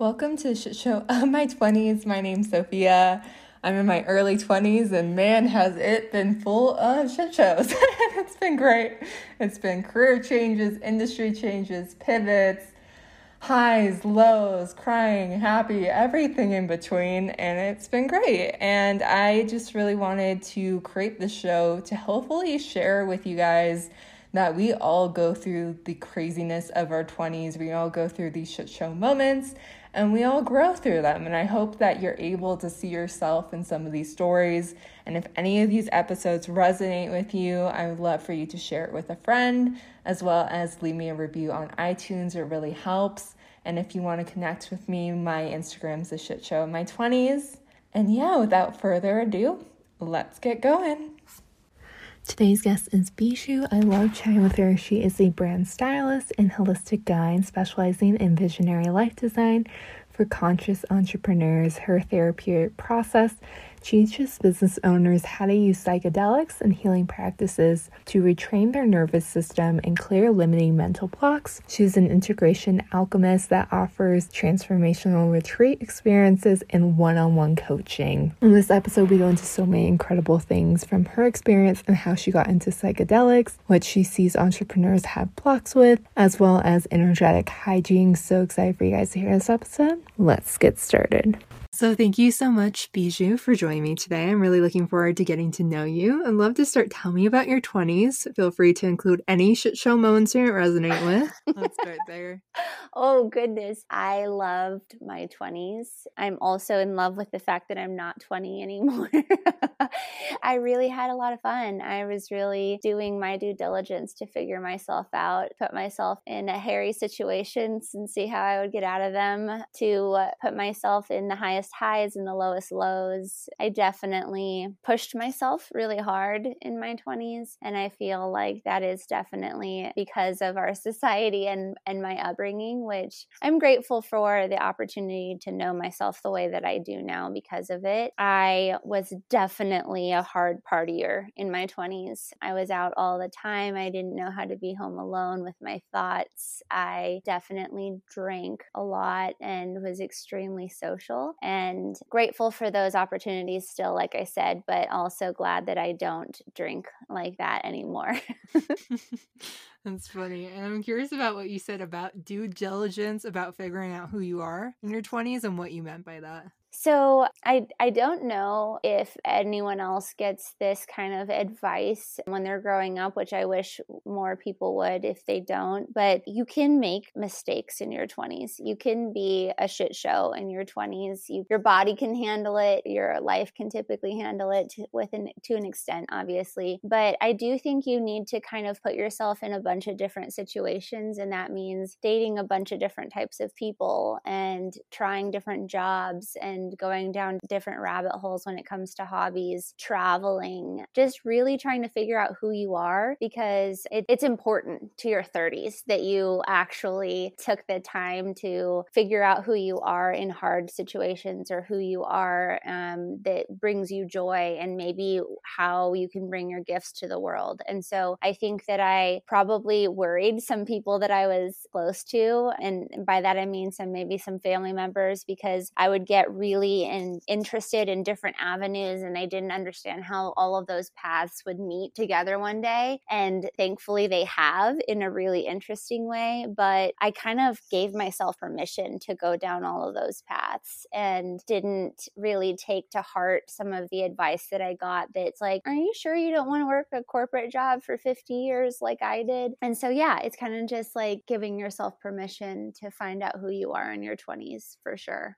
Welcome to the shit show of my 20s. My name's Sophia. I'm in my early 20s, and man, has it been full of shit shows. It's been great. It's been career changes, industry changes, pivots, highs, lows, crying, happy, everything in between, and it's been great. And I just really wanted to create this show to hopefully share with you guys that we all go through the craziness of our 20s. We all go through these shit show moments, and we all grow through them. And I hope that you're able to see yourself in some of these stories. And if any of these episodes resonate with you, I would love for you to share it with a friend, as well as leave me a review on iTunes. It really helps. And if you want to connect with me, my Instagram's The Shit Show in My 20s. And yeah, without further ado, let's get going. Today's guest is Bishu. I love chatting with her. She is a brand stylist and holistic guide specializing in visionary life design for conscious entrepreneurs. Her therapeutic process teaches business owners how to use psychedelics and healing practices to retrain their nervous system and clear limiting mental blocks. She's an integration alchemist that offers transformational retreat experiences and one-on-one coaching. In this episode, we go into so many incredible things from her experience and how she got into psychedelics, what she sees entrepreneurs have blocks with, as well as energetic hygiene. So excited for you guys to hear this episode. Let's get started. So thank you so much, Bishu, for joining me today. I'm really looking forward to getting to know you. I'd love to start. Tell me about your 20s. Feel free to include any shit show moments you resonate with. Let's start there. Oh, goodness. I loved my 20s. I'm also in love with the fact that I'm not 20 anymore. I really had a lot of fun. I was really doing my due diligence to figure myself out, put myself in a hairy situations and see how I would get out of them, to put myself in the highest highs and the lowest lows. I definitely pushed myself really hard in my 20s, and I feel like that is definitely because of our society and my upbringing, which I'm grateful for the opportunity to know myself the way that I do now because of it. I was definitely a hard partier in my 20s. I was out all the time. I didn't know how to be home alone with my thoughts. I definitely drank a lot and was extremely social. And grateful for those opportunities still, like I said, but also glad that I don't drink like that anymore. That's funny. And I'm curious about what you said about due diligence, about figuring out who you are in your 20s and what you meant by that. So I don't know if anyone else gets this kind of advice when they're growing up, which I wish more people would if they don't, but you can make mistakes in your 20s. You can be a shit show in your 20s. Your body can handle it. Your life can typically handle it to an extent, obviously. But I do think you need to kind of put yourself in a bunch of different situations, and that means dating a bunch of different types of people and trying different jobs and going down different rabbit holes when it comes to hobbies, traveling, just really trying to figure out who you are, because it's important to your 30s that you actually took the time to figure out who you are in hard situations, or who you are that brings you joy, and maybe how you can bring your gifts to the world. And so I think that I probably worried some people that I was close to, and by that I mean maybe some family members, because I would get really interested in different avenues, and I didn't understand how all of those paths would meet together one day. And thankfully they have, in a really interesting way, but I kind of gave myself permission to go down all of those paths and didn't really take to heart some of the advice that I got that's like, are you sure you don't want to work a corporate job for 50 years like I did? And so yeah, it's kind of just like giving yourself permission to find out who you are in your 20s for sure.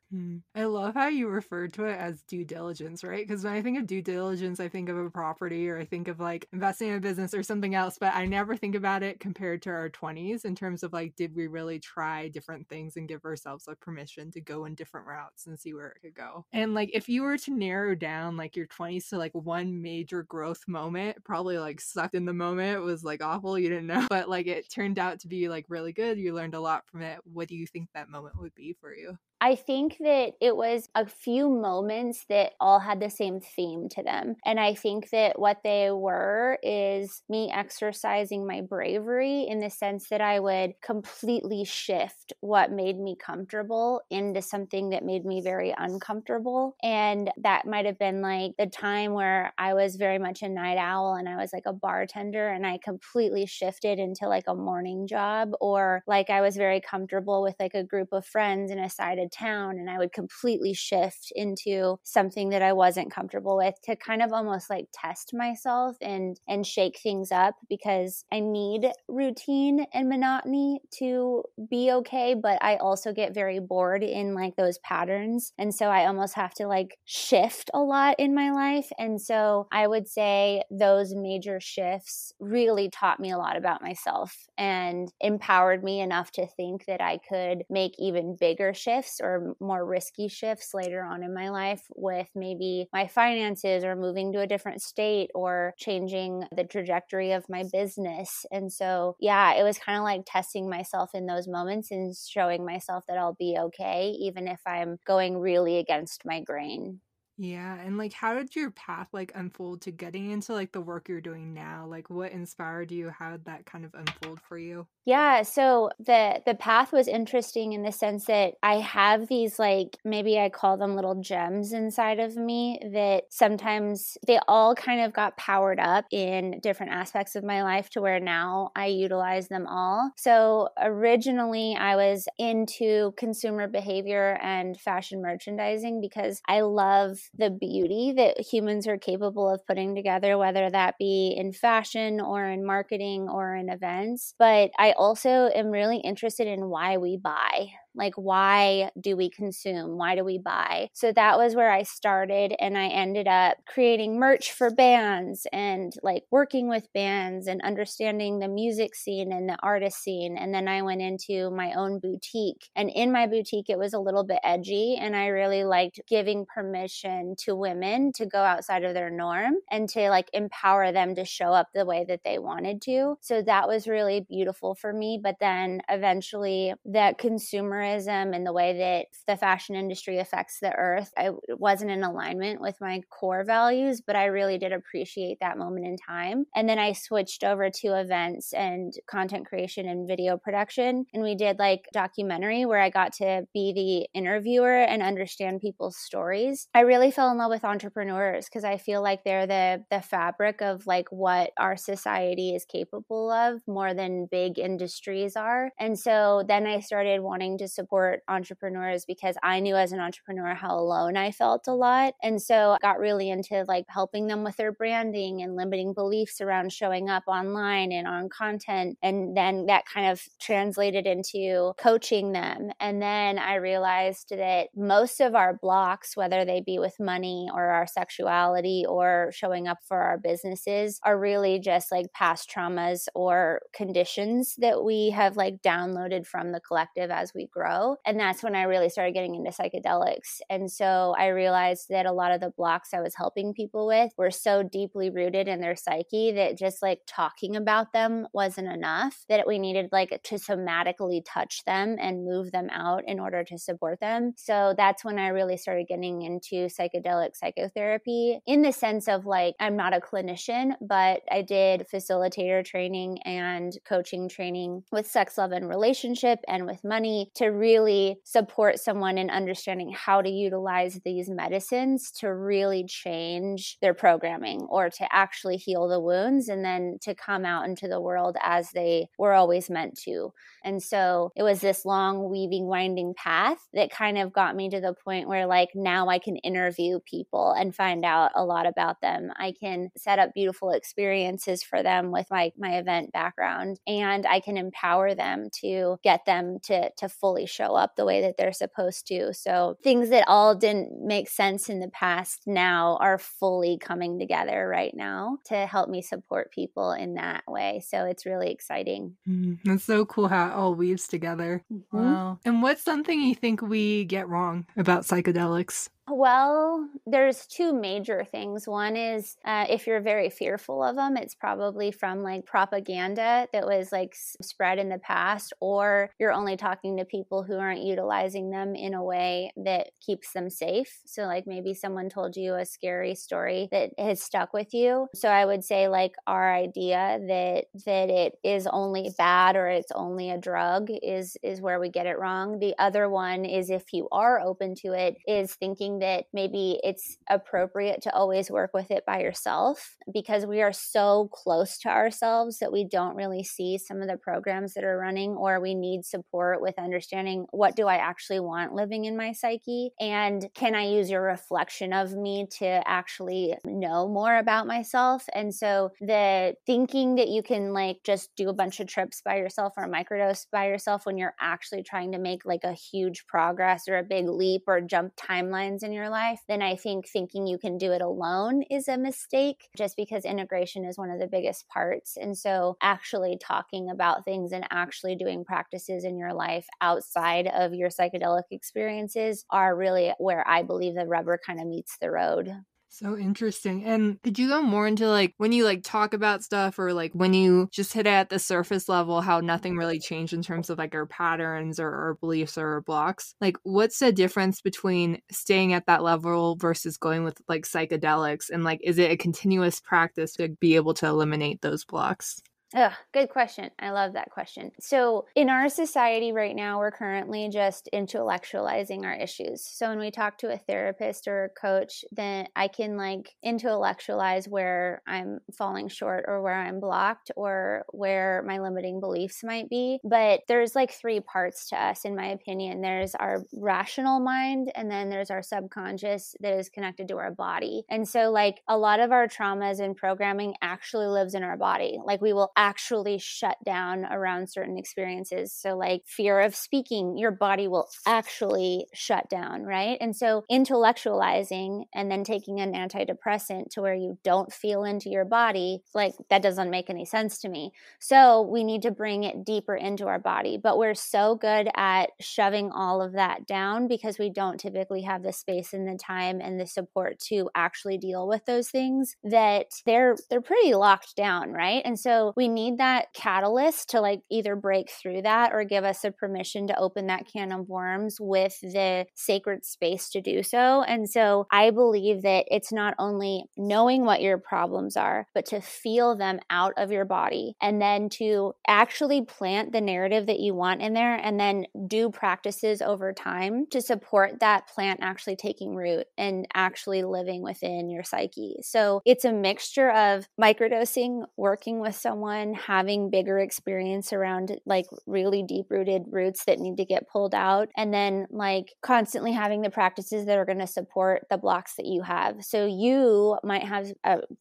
I love how you referred to it as due diligence, right? Because when I think of due diligence, I think of a property, or I think of like investing in a business or something else, but I never think about it compared to our 20s in terms of like, did we really try different things and give ourselves like permission to go in different routes and see where it could go? And like, if you were to narrow down like your 20s to like one major growth moment, probably like sucked in the moment, was like awful, you didn't know, but like it turned out to be like really good, you learned a lot from it. What do you think that moment would be for you? I think that it was a few moments that all had the same theme to them. And I think that what they were is me exercising my bravery in the sense that I would completely shift what made me comfortable into something that made me very uncomfortable. And that might have been like the time where I was very much a night owl and I was like a bartender and I completely shifted into like a morning job, or like I was very comfortable with like a group of friends in a side of town and I would completely shift into something that I wasn't comfortable with to kind of almost like test myself and shake things up, because I need routine and monotony to be okay, but I also get very bored in like those patterns. And so I almost have to like shift a lot in my life. And so I would say those major shifts really taught me a lot about myself and empowered me enough to think that I could make even bigger shifts or more risky shifts later on in my life with maybe my finances or moving to a different state or changing the trajectory of my business. And so, yeah, it was kind of like testing myself in those moments and showing myself that I'll be okay, even if I'm going really against my grain. Yeah. And like, how did your path like unfold to getting into like the work you're doing now? Like, what inspired you? How did that kind of unfold for you? Yeah. So the path was interesting in the sense that I have these like, maybe I call them little gems inside of me that sometimes they all kind of got powered up in different aspects of my life to where now I utilize them all. So originally I was into consumer behavior and fashion merchandising because I love the beauty that humans are capable of putting together, whether that be in fashion or in marketing or in events. But I also am really interested in why we buy. Like, why do we consume? Why do we buy? So that was where I started, and I ended up creating merch for bands and like working with bands and understanding the music scene and the artist scene. And then I went into my own boutique, and in my boutique, it was a little bit edgy, and I really liked giving permission to women to go outside of their norm and to like empower them to show up the way that they wanted to. So that was really beautiful for me. But then eventually that consumer and the way that the fashion industry affects the earth, I wasn't in alignment with my core values, but I really did appreciate that moment in time. And then I switched over to events and content creation and video production. And we did like documentary where I got to be the interviewer and understand people's stories. I really fell in love with entrepreneurs because I feel like they're the fabric of like what our society is capable of more than big industries are. And so then I started wanting to support entrepreneurs because I knew as an entrepreneur how alone I felt a lot. And so I got really into like helping them with their branding and limiting beliefs around showing up online and on content. And then that kind of translated into coaching them. And then I realized that most of our blocks, whether they be with money or our sexuality or showing up for our businesses, are really just like past traumas or conditions that we have like downloaded from the collective as we grow. And that's when I really started getting into psychedelics. And so I realized that a lot of the blocks I was helping people with were so deeply rooted in their psyche that just like talking about them wasn't enough, that we needed like to somatically touch them and move them out in order to support them. So that's when I really started getting into psychedelic psychotherapy, in the sense of like, I'm not a clinician, but I did facilitator training and coaching training with sex, love, and relationship and with money, to really support someone in understanding how to utilize these medicines to really change their programming or to actually heal the wounds and then to come out into the world as they were always meant to. And so it was this long, weaving, winding path that kind of got me to the point where like now I can interview people and find out a lot about them. I can set up beautiful experiences for them with my event background, and I can empower them to get them to fully show up the way that they're supposed to. So things that all didn't make sense in the past now are fully coming together right now to help me support people in that way. So it's really exciting. That's so cool how it all weaves together. Mm-hmm. Wow. And what's something you think we get wrong about psychedelics? Well, there's two major things. One is if you're very fearful of them, it's probably from like propaganda that was like spread in the past, or you're only talking to people who aren't utilizing them in a way that keeps them safe. So like maybe someone told you a scary story that has stuck with you. So I would say like our idea that it is only bad or it's only a drug is where we get it wrong. The other one is if you are open to it, is thinking that maybe it's appropriate to always work with it by yourself, because we are so close to ourselves that we don't really see some of the programs that are running, or we need support with understanding what do I actually want living in my psyche, and can I use your reflection of me to actually know more about myself. And so the thinking that you can like just do a bunch of trips by yourself or microdose by yourself when you're actually trying to make like a huge progress or a big leap or jump timelines in your life, then I think thinking you can do it alone is a mistake, just because integration is one of the biggest parts. And so actually talking about things and actually doing practices in your life outside of your psychedelic experiences are really where I believe the rubber kind of meets the road. So interesting. And could you go more into like when you like talk about stuff, or like when you just hit it at the surface level, how nothing really changed in terms of like our patterns or our beliefs or our blocks? Like what's the difference between staying at that level versus going with like psychedelics? And like, is it a continuous practice to be able to eliminate those blocks? Oh, good question. I love that question. So in our society right now, we're currently just intellectualizing our issues. So when we talk to a therapist or a coach, then I can like intellectualize where I'm falling short or where I'm blocked or where my limiting beliefs might be. But there's like three parts to us, in my opinion. There's our rational mind, and then there's our subconscious that is connected to our body. And so like a lot of our traumas and programming actually lives in our body. Like we will actually shut down around certain experiences. So like fear of speaking, your body will actually shut down, right? And so intellectualizing and then taking an antidepressant to where you don't feel into your body, like that doesn't make any sense to me. So we need to bring it deeper into our body. But we're so good at shoving all of that down because we don't typically have the space and the time and the support to actually deal with those things, that they're pretty locked down, right? And so we need that catalyst to like either break through that or give us a permission to open that can of worms with the sacred space to do so. And so I believe that it's not only knowing what your problems are, but to feel them out of your body and then to actually plant the narrative that you want in there, and then do practices over time to support that plant actually taking root and actually living within your psyche. So it's a mixture of microdosing, working with someone, having bigger experience around like really deep rooted roots that need to get pulled out, and then like constantly having the practices that are going to support the blocks that you have. So you might have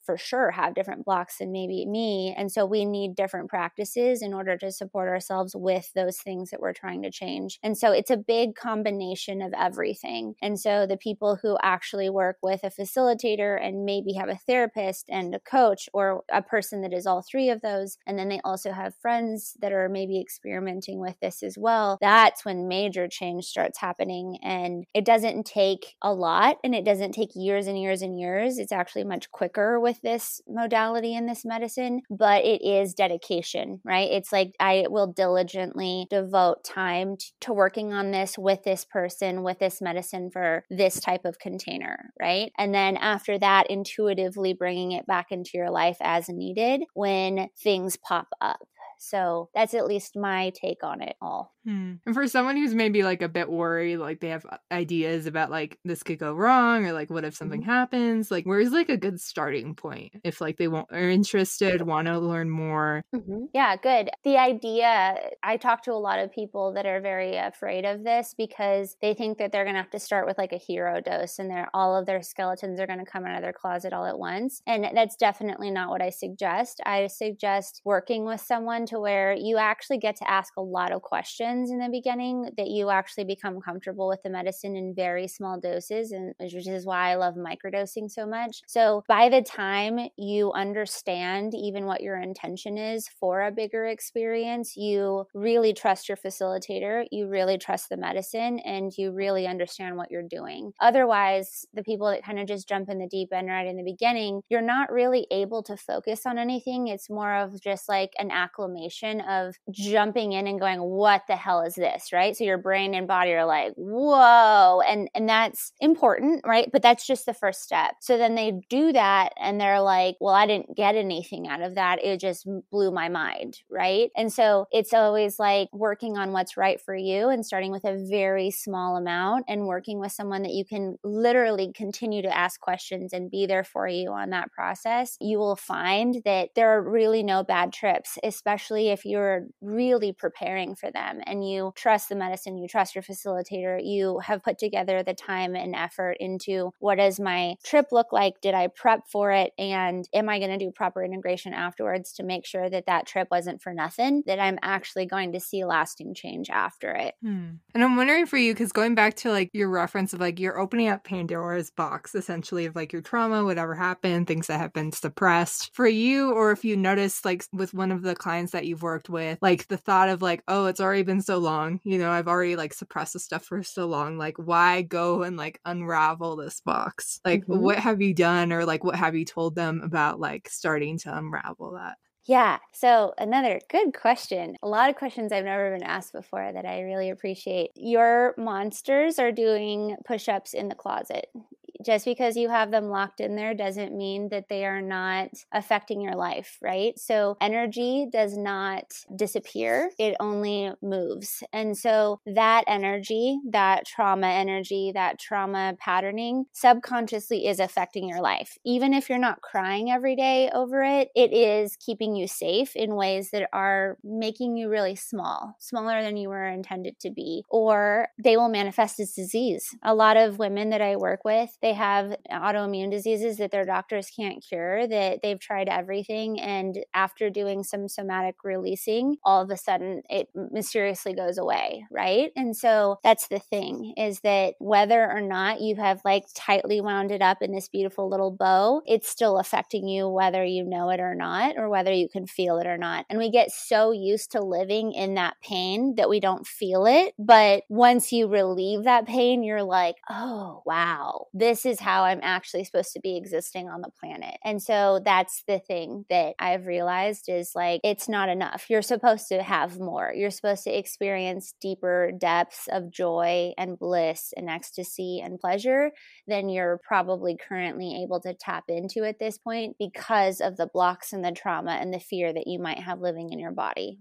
for sure have different blocks than maybe me, and so we need different practices in order to support ourselves with those things that we're trying to change. And so it's a big combination of everything. And so the people who actually work with a facilitator and maybe have a therapist and a coach or a person that is all three of those, and then they also have friends that are maybe experimenting with this as well, that's when major change starts happening. And it doesn't take a lot, and it doesn't take years and years and years. It's actually much quicker with this modality and this medicine, but it is dedication, right? It's like I will diligently devote time to working on this with this person, with this medicine for this type of container, right? And then after that, intuitively bringing it back into your life as needed when things pop up. So that's at least my take on it all. And for someone who's maybe like a bit worried, like they have ideas about like this could go wrong, or like what if something happens, like where's like a good starting point if like they are interested, want to learn more? Yeah, good. The idea, I talk to a lot of people that are very afraid of this because they think that they're going to have to start with like a hero dose and all of their skeletons are going to come out of their closet all at once. And that's definitely not what I suggest. I suggest working with someone to to where you actually get to ask a lot of questions in the beginning that you actually become comfortable with the medicine in very small doses, and which is why I love microdosing so much. So by the time you understand even what your intention is for a bigger experience, you really trust your facilitator, you really trust the medicine, and you really understand what you're doing. Otherwise, the people that kind of just jump in the deep end right in the beginning, you're not really able to focus on anything. It's more of just like an acclimation of jumping in and going, what the hell is this, right? So your brain and body are like, whoa. And that's important, right? But that's just the first step. So then they do that and they're like, well, I didn't get anything out of that. It just blew my mind, right? And so it's always like working on what's right for you and starting with a very small amount and working with someone that you can literally continue to ask questions and be there for you on that process. You will find that there are really no bad trips, especially if you're really preparing for them and you trust the medicine, you trust your facilitator, you have put together the time and effort into what does my trip look like? Did I prep for it? And am I going to do proper integration afterwards to make sure that that trip wasn't for nothing, that I'm actually going to see lasting change after it? And I'm wondering for you, because going back to like your reference of like you're opening up Pandora's box, essentially, of like your trauma, whatever happened, things that have been suppressed for you, or if you notice like with one of the clients that you've worked with, like the thought of like, oh, it's already been so long, you know, I've already like suppressed this stuff for so long, like why go and like unravel this box? Like what have you done, or like what have you told them about like starting to unravel that? Yeah. So another good question. A lot of questions I've never been asked before that I really appreciate. Your monsters are doing push-ups in the closet. Just because you have them locked in there doesn't mean that they are not affecting your life, right? So energy does not disappear. It only moves. And so that energy, that trauma energy, that trauma patterning subconsciously is affecting your life. Even if you're not crying every day over it, it is keeping you safe in ways that are making you really small, smaller than you were intended to be, or they will manifest as disease. A lot of women that I work with, they have autoimmune diseases that their doctors can't cure, that they've tried everything. And after doing some somatic releasing, all of a sudden it mysteriously goes away, right? And so that's the thing, is that whether or not you have like tightly wound it up in this beautiful little bow, it's still affecting you whether you know it or not, or whether you can feel it or not. And we get so used to living in that pain that we don't feel it. But once you relieve that pain, you're like, oh, wow, this is how I'm actually supposed to be existing on the planet. And so that's the thing that I've realized is like, it's not enough. You're supposed to have more. You're supposed to experience deeper depths of joy and bliss and ecstasy and pleasure than you're probably currently able to tap into at this point because of the blocks and the trauma and the fear that you might have living in your body.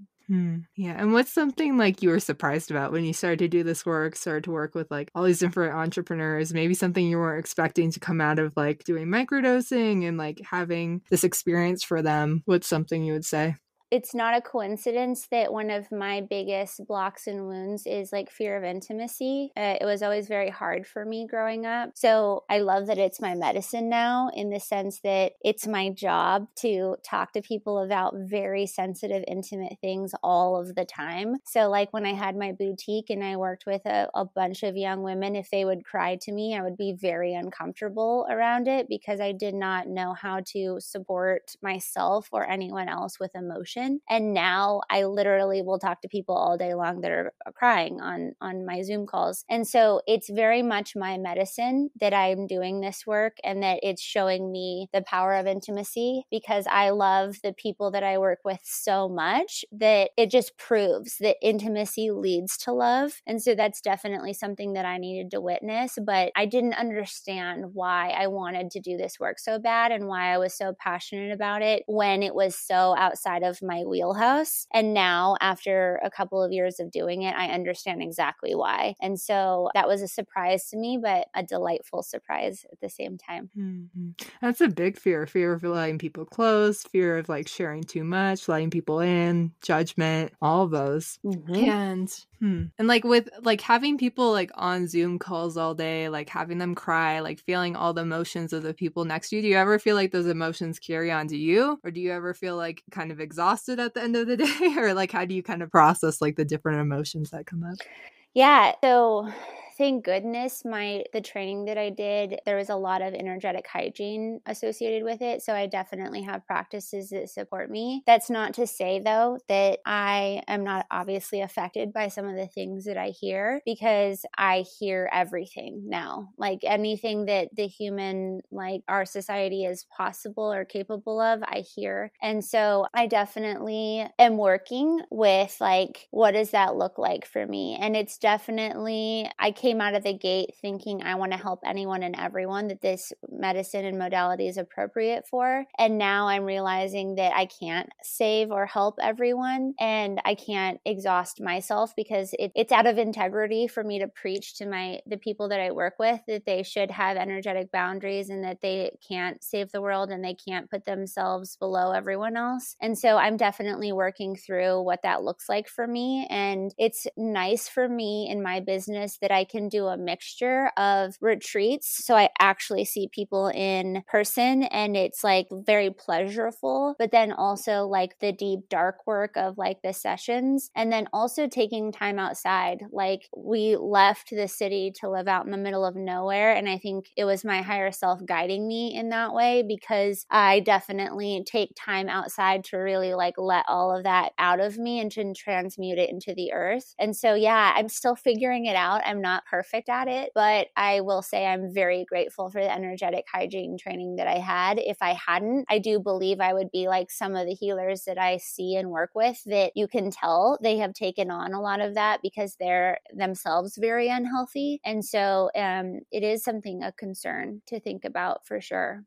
Yeah. And what's something like you were surprised about when you started to do this work, started to work with like all these different entrepreneurs, maybe something you weren't expecting to come out of like doing microdosing and like having this experience for them? What's something you would say? It's not a coincidence that one of my biggest blocks and wounds is like fear of intimacy. It was always very hard for me growing up. So I love that it's my medicine now, in the sense that it's my job to talk to people about very sensitive, intimate things all of the time. So like when I had my boutique and I worked with a bunch of young women, if they would cry to me, I would be very uncomfortable around it because I did not know how to support myself or anyone else with emotion. And now I literally will talk to people all day long that are crying on my Zoom calls. And so it's very much my medicine that I'm doing this work, and that it's showing me the power of intimacy, because I love the people that I work with so much that it just proves that intimacy leads to love. And so that's definitely something that I needed to witness, but I didn't understand why I wanted to do this work so bad and why I was so passionate about it when it was so outside of my wheelhouse. And now after a couple of years of doing it, I understand exactly why. And so that was a surprise to me, but a delightful surprise at the same time. That's a big fear. Fear of letting people close, fear of like sharing too much, letting people in, judgment, all those. And like with like having people like on Zoom calls all day, like having them cry, like feeling all the emotions of the people next to you, do you ever feel like those emotions carry on to you? Or do you ever feel like kind of exhausted exhausted at the end of the day? Or like, how do you kind of process like the different emotions that come up? Yeah. So thank goodness the training that I did, there was a lot of energetic hygiene associated with it. So I definitely have practices that support me. That's not to say though that I am not obviously affected by some of the things that I hear, because I hear everything now. Like anything that the human, like our society is possible or capable of, I hear. And so I definitely am working with like, what does that look like for me? And it's definitely, I came out of the gate thinking I want to help anyone and everyone that this medicine and modality is appropriate for. And now I'm realizing that I can't save or help everyone, and I can't exhaust myself, because it's out of integrity for me to preach to the people that I work with that they should have energetic boundaries and that they can't save the world and they can't put themselves below everyone else. And so I'm definitely working through what that looks like for me. And it's nice for me in my business that I can do a mixture of retreats. So I actually see people in person and it's like very pleasureful, but then also like the deep dark work of like the sessions, and then also taking time outside. Like we left the city to live out in the middle of nowhere. And I think it was my higher self guiding me in that way, because I definitely take time outside to really like let all of that out of me and to transmute it into the earth. And so, yeah, I'm still figuring it out. I'm not perfect at it, but I will say I'm very grateful for the energetic hygiene training that I had. If I hadn't, I do believe I would be like some of the healers that I see and work with, that you can tell they have taken on a lot of that because they're themselves very unhealthy. And so it is something, a concern to think about for sure.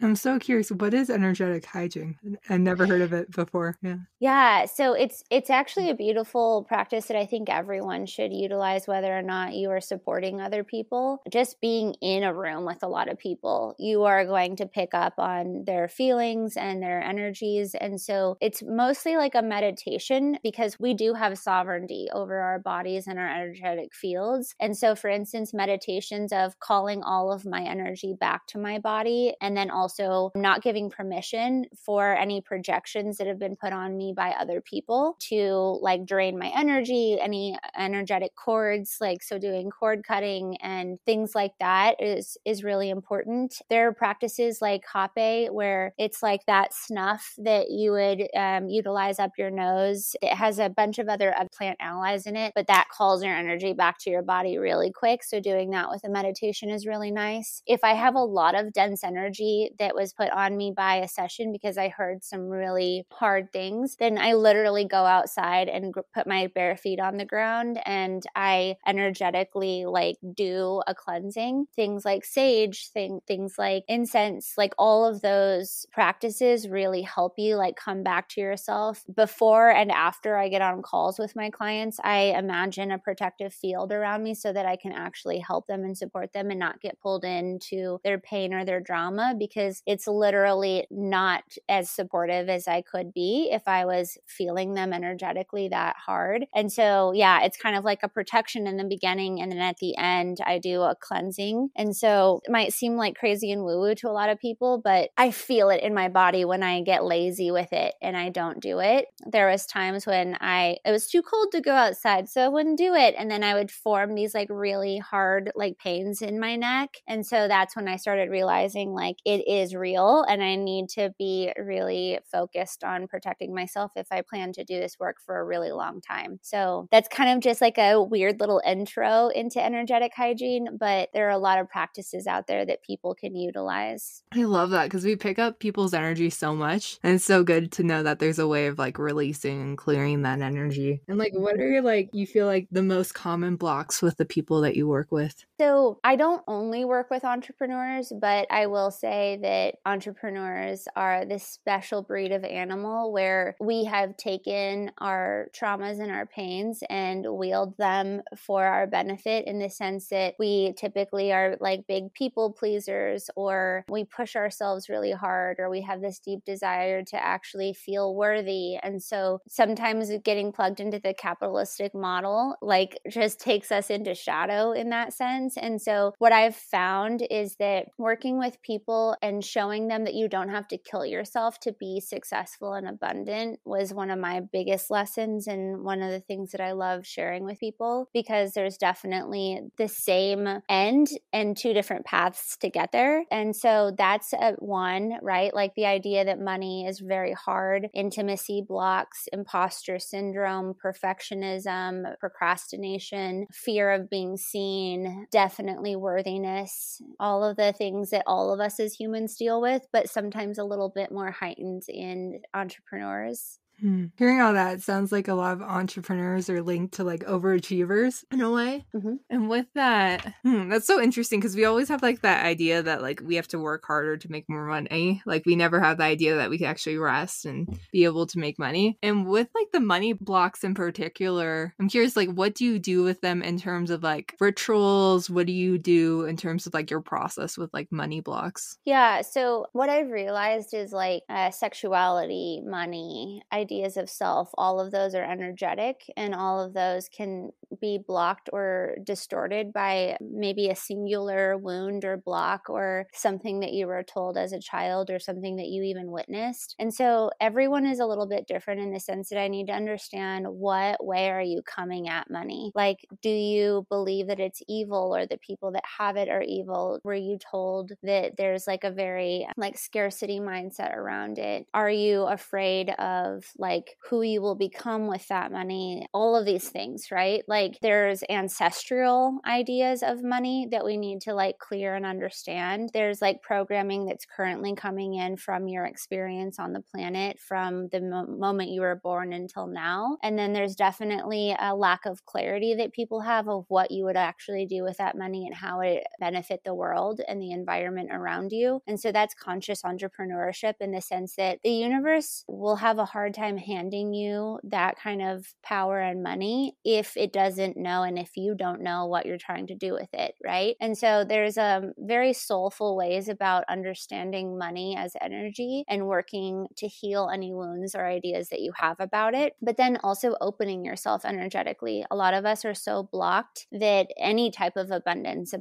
I'm so curious. What is energetic hygiene? I've never heard of it before. Yeah. So it's actually a beautiful practice that I think everyone should utilize, whether or not you are supporting other people. Just being in a room with a lot of people, you are going to pick up on their feelings and their energies. And so it's mostly like a meditation, because we do have sovereignty over our bodies and our energetic fields. And so, for instance, meditations of calling all of my energy back to my body, and then also not giving permission for any projections that have been put on me by other people to like drain my energy, any energetic cords, like so doing cord cutting and things like that is really important. There are practices like hapé, where it's like that snuff that you would utilize up your nose. It has a bunch of other plant allies in it, but that calls your energy back to your body really quick. So doing that with a meditation is really nice. If I have a lot of dense energy that was put on me by a session because I heard some really hard things, then I literally go outside and put my bare feet on the ground and I energetically like do a cleansing. Things like sage, things like incense, like all of those practices really help you like come back to yourself. Before and after I get on calls with my clients, I imagine a protective field around me so that I can actually help them and support them and not get pulled into their pain or their drama, because it's literally not as supportive as I could be if I was feeling them energetically that hard. And so, yeah, it's kind of like a protection in the beginning. And then at the end, I do a cleansing. And so it might seem like crazy and woo-woo to a lot of people, but I feel it in my body when I get lazy with it and I don't do it. There was times when it was too cold to go outside, so I wouldn't do it. And then I would form these like really hard like pains in my neck. And so that's when I started realizing like it is real and I need to be really focused on protecting myself if I plan to do this work for a really long time. So that's kind of just like a weird little intro into energetic hygiene, but there are a lot of practices out there that people can utilize. I love that, because we pick up people's energy so much, and it's so good to know that there's a way of like releasing and clearing that energy. And like, what are like, you feel like the most common blocks with the people that you work with? So I don't only work with entrepreneurs, but I will say that entrepreneurs are this special breed of animal where we have taken our traumas and our pains and wield them for our benefit, in the sense that we typically are like big people pleasers, or we push ourselves really hard, or we have this deep desire to actually feel worthy. And so sometimes getting plugged into the capitalistic model like just takes us into shadow in that sense. And so what I've found is that working with people people and showing them that you don't have to kill yourself to be successful and abundant was one of my biggest lessons and one of the things that I love sharing with people, because there's definitely the same end and two different paths to get there. And so that's one, right? Like the idea that money is very hard, intimacy blocks, imposter syndrome, perfectionism, procrastination, fear of being seen, definitely worthiness, all of the things that all of us as humans deal with, but sometimes a little bit more heightened in entrepreneurs. Hearing all that, it sounds like a lot of entrepreneurs are linked to like overachievers in a way. Mm-hmm. And with that, that's so interesting because we always have like that idea that like we have to work harder to make more money. Like we never have the idea that we can actually rest and be able to make money. And with like the money blocks in particular, I'm curious, like what do you do with them in terms of like rituals? What do you do in terms of like your process with like money blocks? Yeah. So what I've realized is like sexuality, money, ideas of self, all of those are energetic and all of those can be blocked or distorted by maybe a singular wound or block or something that you were told as a child or something that you even witnessed. And so everyone is a little bit different in the sense that I need to understand what way are you coming at money? Like, do you believe that it's evil or the people that have it are evil? Were you told that there's like a very like scarcity mindset around it? Are you afraid of like who you will become with that money, all of these things, right? Like there's ancestral ideas of money that we need to like clear and understand. There's like programming that's currently coming in from your experience on the planet from the moment you were born until now. And then there's definitely a lack of clarity that people have of what you would actually do with that money and how it benefit the world and the environment around you. And so that's conscious entrepreneurship in the sense that the universe will have a hard time handing you that kind of power and money if it doesn't know and if you don't know what you're trying to do with it, right? And so there's very soulful ways about understanding money as energy and working to heal any wounds or ideas that you have about it, but then also opening yourself energetically. A lot of us are so blocked that any type of abundance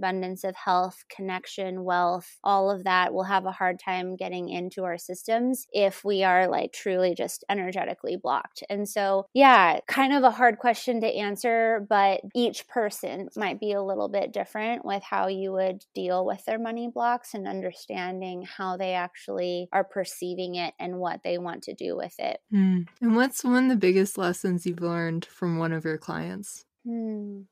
of health, connection, wealth, all of that will have a hard time getting into our systems if we are like truly just energetically blocked. And so, yeah, kind of a hard question to answer, but each person might be a little bit different with how you would deal with their money blocks and understanding how they actually are perceiving it and what they want to do with it. And what's one of the biggest lessons you've learned from one of your clients?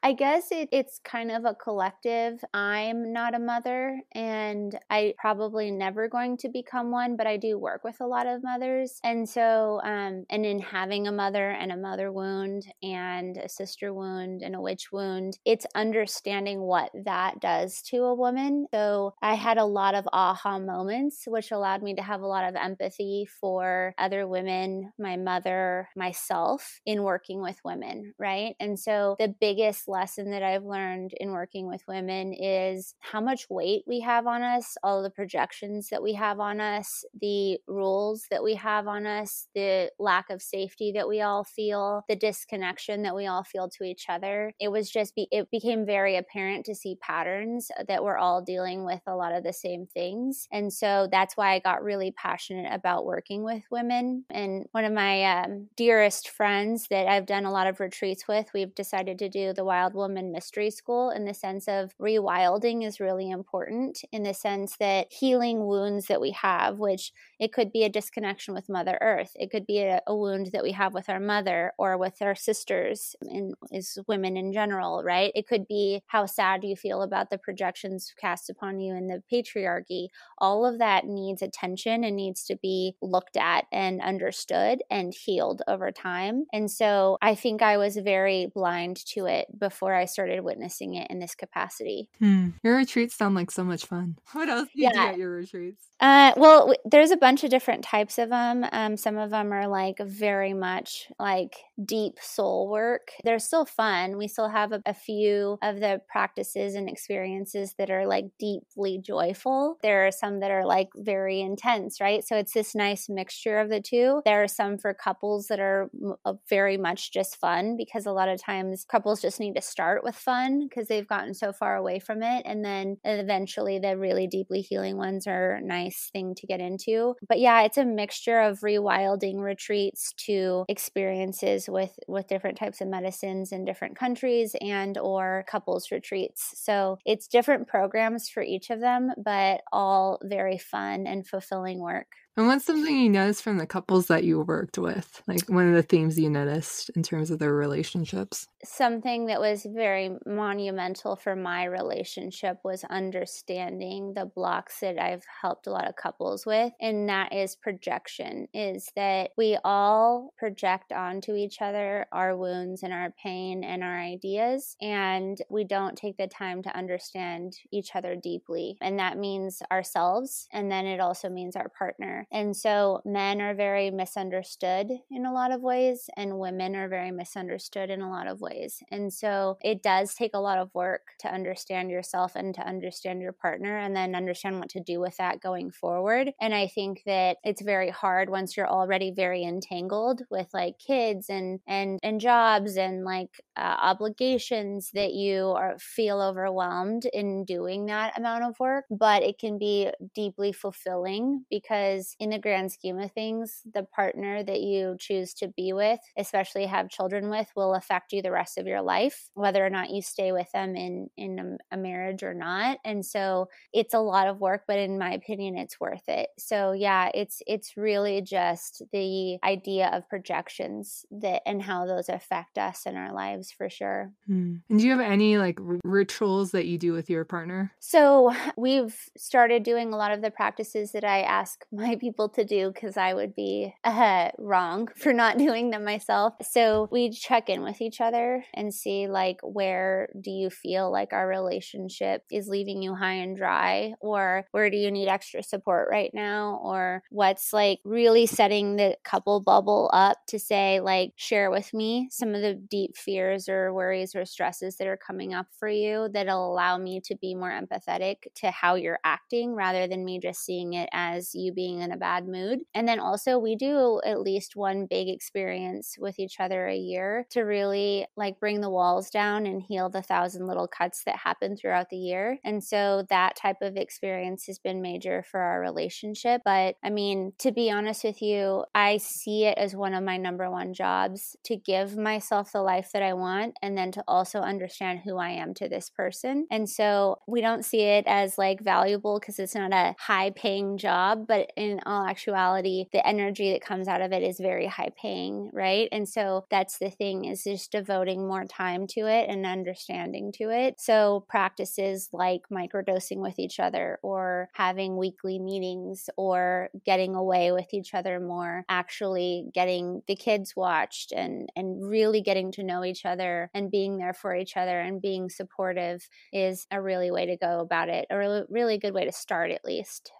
I guess it's kind of a collective. I'm not a mother and I probably never going to become one, but I do work with a lot of mothers. And so, and in having a mother and a mother wound and a sister wound and a witch wound, it's understanding what that does to a woman. So I had a lot of aha moments, which allowed me to have a lot of empathy for other women, my mother, myself in working with women, right? And so the biggest lesson that I've learned in working with women is how much weight we have on us, all the projections that we have on us, the rules that we have on us, the lack of safety that we all feel, the disconnection that we all feel to each other. It was just, it became very apparent to see patterns that we're all dealing with a lot of the same things. And so that's why I got really passionate about working with women. And one of my dearest friends that I've done a lot of retreats with, we've decided to do the Wild Woman Mystery School in the sense of rewilding is really important in the sense that healing wounds that we have, which it could be a disconnection with Mother Earth. It could be a wound that we have with our mother or with our sisters and is women in general, right? It could be how sad you feel about the projections cast upon you in the patriarchy. All of that needs attention and needs to be looked at and understood and healed over time. And so I think I was very blind to it before I started witnessing it in this capacity. Your retreats sound like so much fun. What else do you do at your retreats? Well, there's a bunch of different types of them. Some of them are like very much like deep soul work. They're still fun. We still have a few of the practices and experiences that are like deeply joyful. There are some that are like very intense, right? So it's this nice mixture of the two. There are some for couples that are very much just fun, because a lot of times couples just need to start with fun because they've gotten so far away from it. And then eventually the really deeply healing ones are a nice thing to get into. But yeah, it's a mixture of rewilding retreats to experiences with different types of medicines in different countries and or couples retreats. So it's different programs for each of them, but all very fun and fulfilling work. And what's something you noticed from the couples that you worked with? Like one of the themes you noticed in terms of their relationships? Something that was very monumental for my relationship was understanding the blocks that I've helped a lot of couples with. And that is projection, is that we all project onto each other our wounds and our pain and our ideas. And we don't take the time to understand each other deeply. And that means ourselves. And then it also means our partner. And so men are very misunderstood in a lot of ways, and women are very misunderstood in a lot of ways. And so it does take a lot of work to understand yourself and to understand your partner, and then understand what to do with that going forward. And I think that it's very hard once you're already very entangled with like kids and jobs and like obligations, that you feel overwhelmed in doing that amount of work. But it can be deeply fulfilling, because in the grand scheme of things, the partner that you choose to be with, especially have children with, will affect you the rest of your life, whether or not you stay with them in a marriage or not. And so it's a lot of work, but in my opinion, it's worth it. So yeah, it's really just the idea of projections that and how those affect us in our lives for sure. And do you have any like rituals that you do with your partner? So we've started doing a lot of the practices that I ask my people to do, because I would be wrong for not doing them myself. So we check in with each other and see like, where do you feel like our relationship is leaving you high and dry, or where do you need extra support right now, or what's like really setting the couple bubble up to say like, share with me some of the deep fears or worries or stresses that are coming up for you that'll allow me to be more empathetic to how you're acting, rather than me just seeing it as you being in a bad mood. And then also we do at least one big experience with each other a year to really like bring the walls down and heal the 1,000 little cuts that happen throughout the year. And so that type of experience has been major for our relationship. But I mean, to be honest with you, I see it as one of my number one jobs to give myself the life that I want, and then to also understand who I am to this person. And so we don't see it as like valuable because it's not a high paying job, but in all actuality, the energy that comes out of it is very high paying, right? And so that's the thing, is just devoting more time to it and understanding to it. So practices like microdosing with each other, or having weekly meetings, or getting away with each other more, actually getting the kids watched and really getting to know each other and being there for each other and being supportive is a really way to go about it, or a really good way to start at least.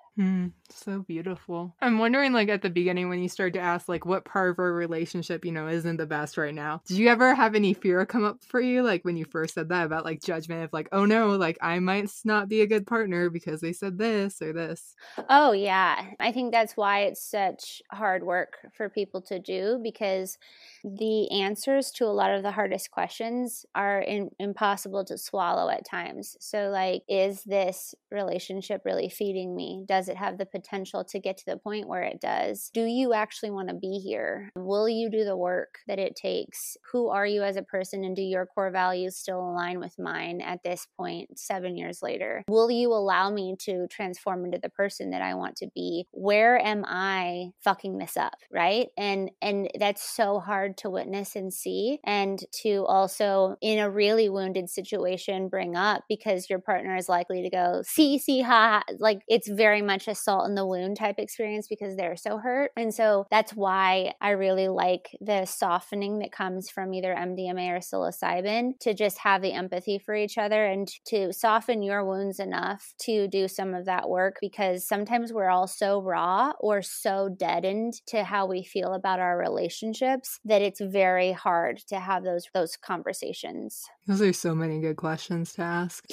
So beautiful. I'm wondering, like at the beginning when you started to ask like what part of our relationship, you know, isn't the best right now, did you ever have any fear come up for you? Like when you first said that about like judgment of like, oh no, like I might not be a good partner because they said this or this. Oh yeah. I think that's why it's such hard work for people to do, because the answers to a lot of the hardest questions are impossible to swallow at times. So like, is this relationship really feeding me? Does it have the potential to get to the point where it does? Do you actually want to be here? Will you do the work that it takes? Who are you as a person, and do your core values still align with mine at this point 7 years later? Will you allow me to transform into the person that I want to be? Where am I fucking this up, right? And that's so hard to witness and see, and to also in a really wounded situation bring up, because your partner is likely to go, see, ha, like it's very much much a salt in the wound type experience because they're so hurt. And so that's why I really like the softening that comes from either MDMA or psilocybin, to just have the empathy for each other and to soften your wounds enough to do some of that work, because sometimes we're all so raw or so deadened to how we feel about our relationships that it's very hard to have those conversations. Those are so many good questions to ask.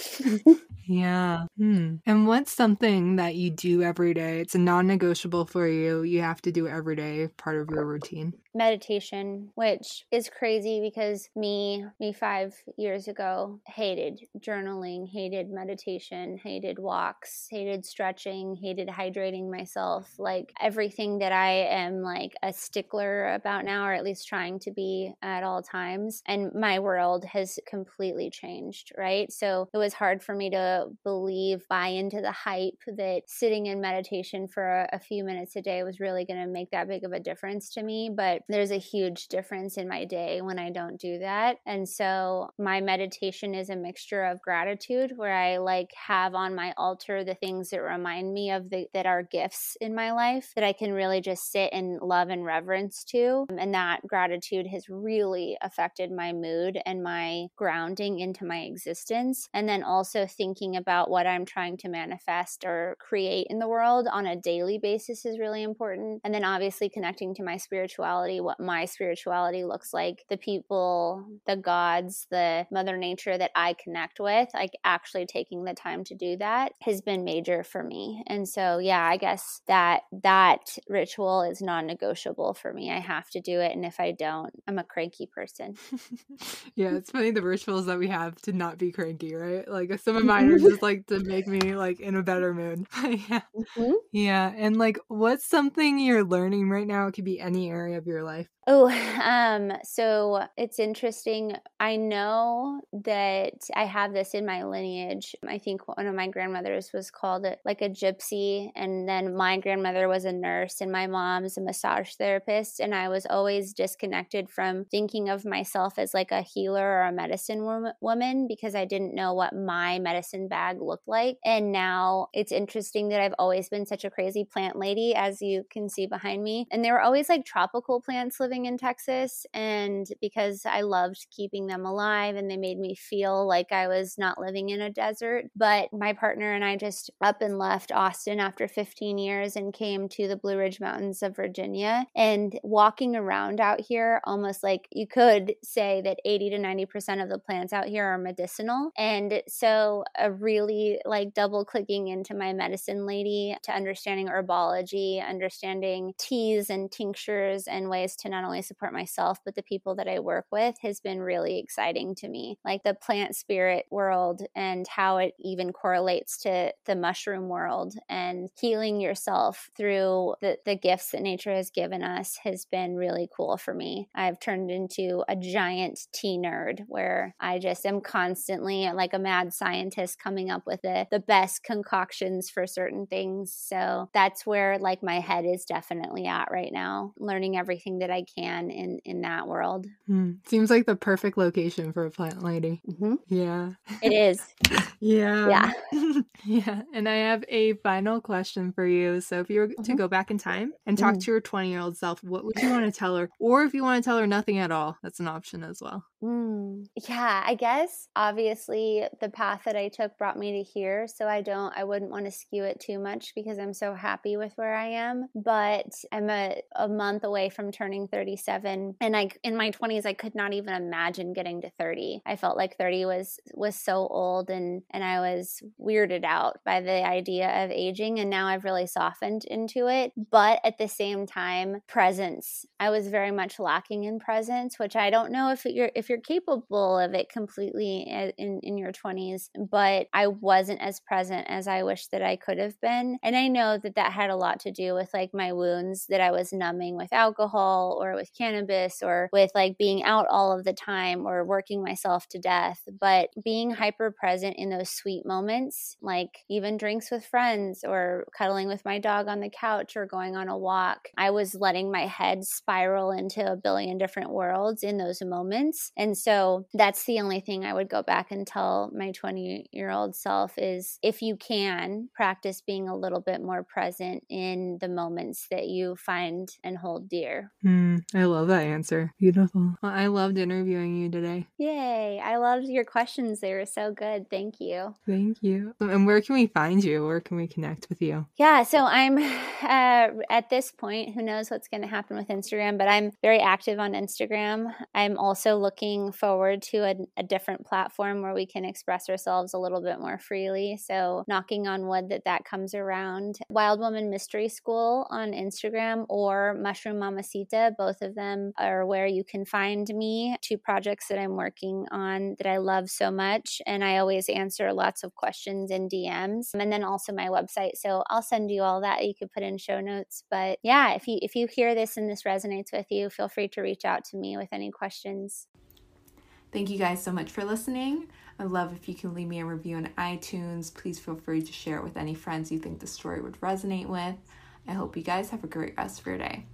Yeah. And what's something that you do every day? It's a non-negotiable for you. You have to do it every day, part of your routine. Meditation, which is crazy because me 5 years ago, hated journaling, hated meditation, hated walks, hated stretching, hated hydrating myself. Like everything that I am like a stickler about now, or at least trying to be at all times. And my world has completely changed, right? So it was hard for me to buy into the hype that sitting in meditation for a few minutes a day was really going to make that big of a difference to me. But there's a huge difference in my day when I don't do that. And so my meditation is a mixture of gratitude, where I like have on my altar the things that remind me of that are gifts in my life that I can really just sit and love and reverence to. And that gratitude has really affected my mood and my grounding into my existence. And then also thinking about what I'm trying to manifest or create in the world on a daily basis is really important. And then obviously connecting to my spirituality, what my spirituality looks like, the people, the gods, the mother nature that I connect with, like actually taking the time to do that has been major for me. And so, yeah, I guess that ritual is non-negotiable for me. I have to do it. And if I don't, I'm a cranky person. Yeah, it's funny the rituals that we have to not be cranky, right? Like some of mine are just like to make me like in a better mood. Yeah. Mm-hmm. Yeah. And like, what's something you're learning right now? It could be any area of your life. Oh, so it's interesting. I know that I have this in my lineage. I think one of my grandmothers was called like a gypsy. And then my grandmother was a nurse and my mom's a massage therapist. And I was always disconnected from thinking of myself as like a healer or a medicine woman because I didn't know what my medicine bag looked like. And now it's interesting that I've always been such a crazy plant lady, as you can see behind me. And there were always like tropical plants living in Texas, and because I loved keeping them alive and they made me feel like I was not living in a desert. But my partner and I just up and left Austin after 15 years and came to the Blue Ridge Mountains of Virginia, and walking around out here, almost like you could say that 80 to 90% of the plants out here are medicinal. And so a really like double clicking into my medicine lady, to understanding herbology, understanding teas and tinctures and ways to not only support myself, but the people that I work with, has been really exciting to me. Like the plant spirit world and how it even correlates to the mushroom world, and healing yourself through the gifts that nature has given us has been really cool for me. I've turned into a giant tea nerd where I just am constantly like a mad scientist coming up with the best concoctions for certain things. So that's where like my head is definitely at right now, learning everything that I can in that world. Seems like the perfect location for a plant lady. Mm-hmm. Yeah. It is. Yeah. Yeah. Yeah. And I have a final question for you. So if you were to go back in time and talk to your 20-year-old self, what would you want to tell her? Or if you want to tell her nothing at all, that's an option as well. Yeah, I guess obviously the path that I took brought me to here. So I wouldn't want to skew it too much because I'm so happy with where I am. But I'm a month away from turning 37. And in my 20s, I could not even imagine getting to 30. I felt like 30 was so old, and I was weirded out by the idea of aging. And now I've really softened into it. But at the same time, presence. I was very much lacking in presence, which I don't know if you're capable of it completely in your 20s, but I wasn't as present as I wish that I could have been. And I know that had a lot to do with like my wounds that I was numbing with alcohol or with cannabis or with like being out all of the time or working myself to death. But being hyper present in those sweet moments, like like even drinks with friends or cuddling with my dog on the couch or going on a walk. I was letting my head spiral into a billion different worlds in those moments. And so that's the only thing I would go back and tell my 20-year-old self is, if you can, practice being a little bit more present in the moments that you find and hold dear. I love that answer. Beautiful. Well, I loved interviewing you today. Yay. I loved your questions. They were so good. Thank you. Thank you. And where can we find you? Where can we connect with you? Yeah. So I'm at this point, who knows what's going to happen with Instagram, but I'm very active on Instagram. I'm also looking forward to a different platform where we can express ourselves a little bit more freely. So knocking on wood that comes around. Wild Woman Mystery School on Instagram or Mushroom Mamasita, both of them are where you can find me. Two projects that I'm working on that I love so much. And I always answer lots of questions in DMs, and then also my website. So I'll send you all that. You could put in show notes. But yeah, if you hear this and this resonates with you, feel free to reach out to me with any questions. Thank you guys so much for listening. I'd love if you can leave me a review on iTunes. Please feel free to share it with any friends you think the story would resonate with. I hope you guys have a great rest of your day.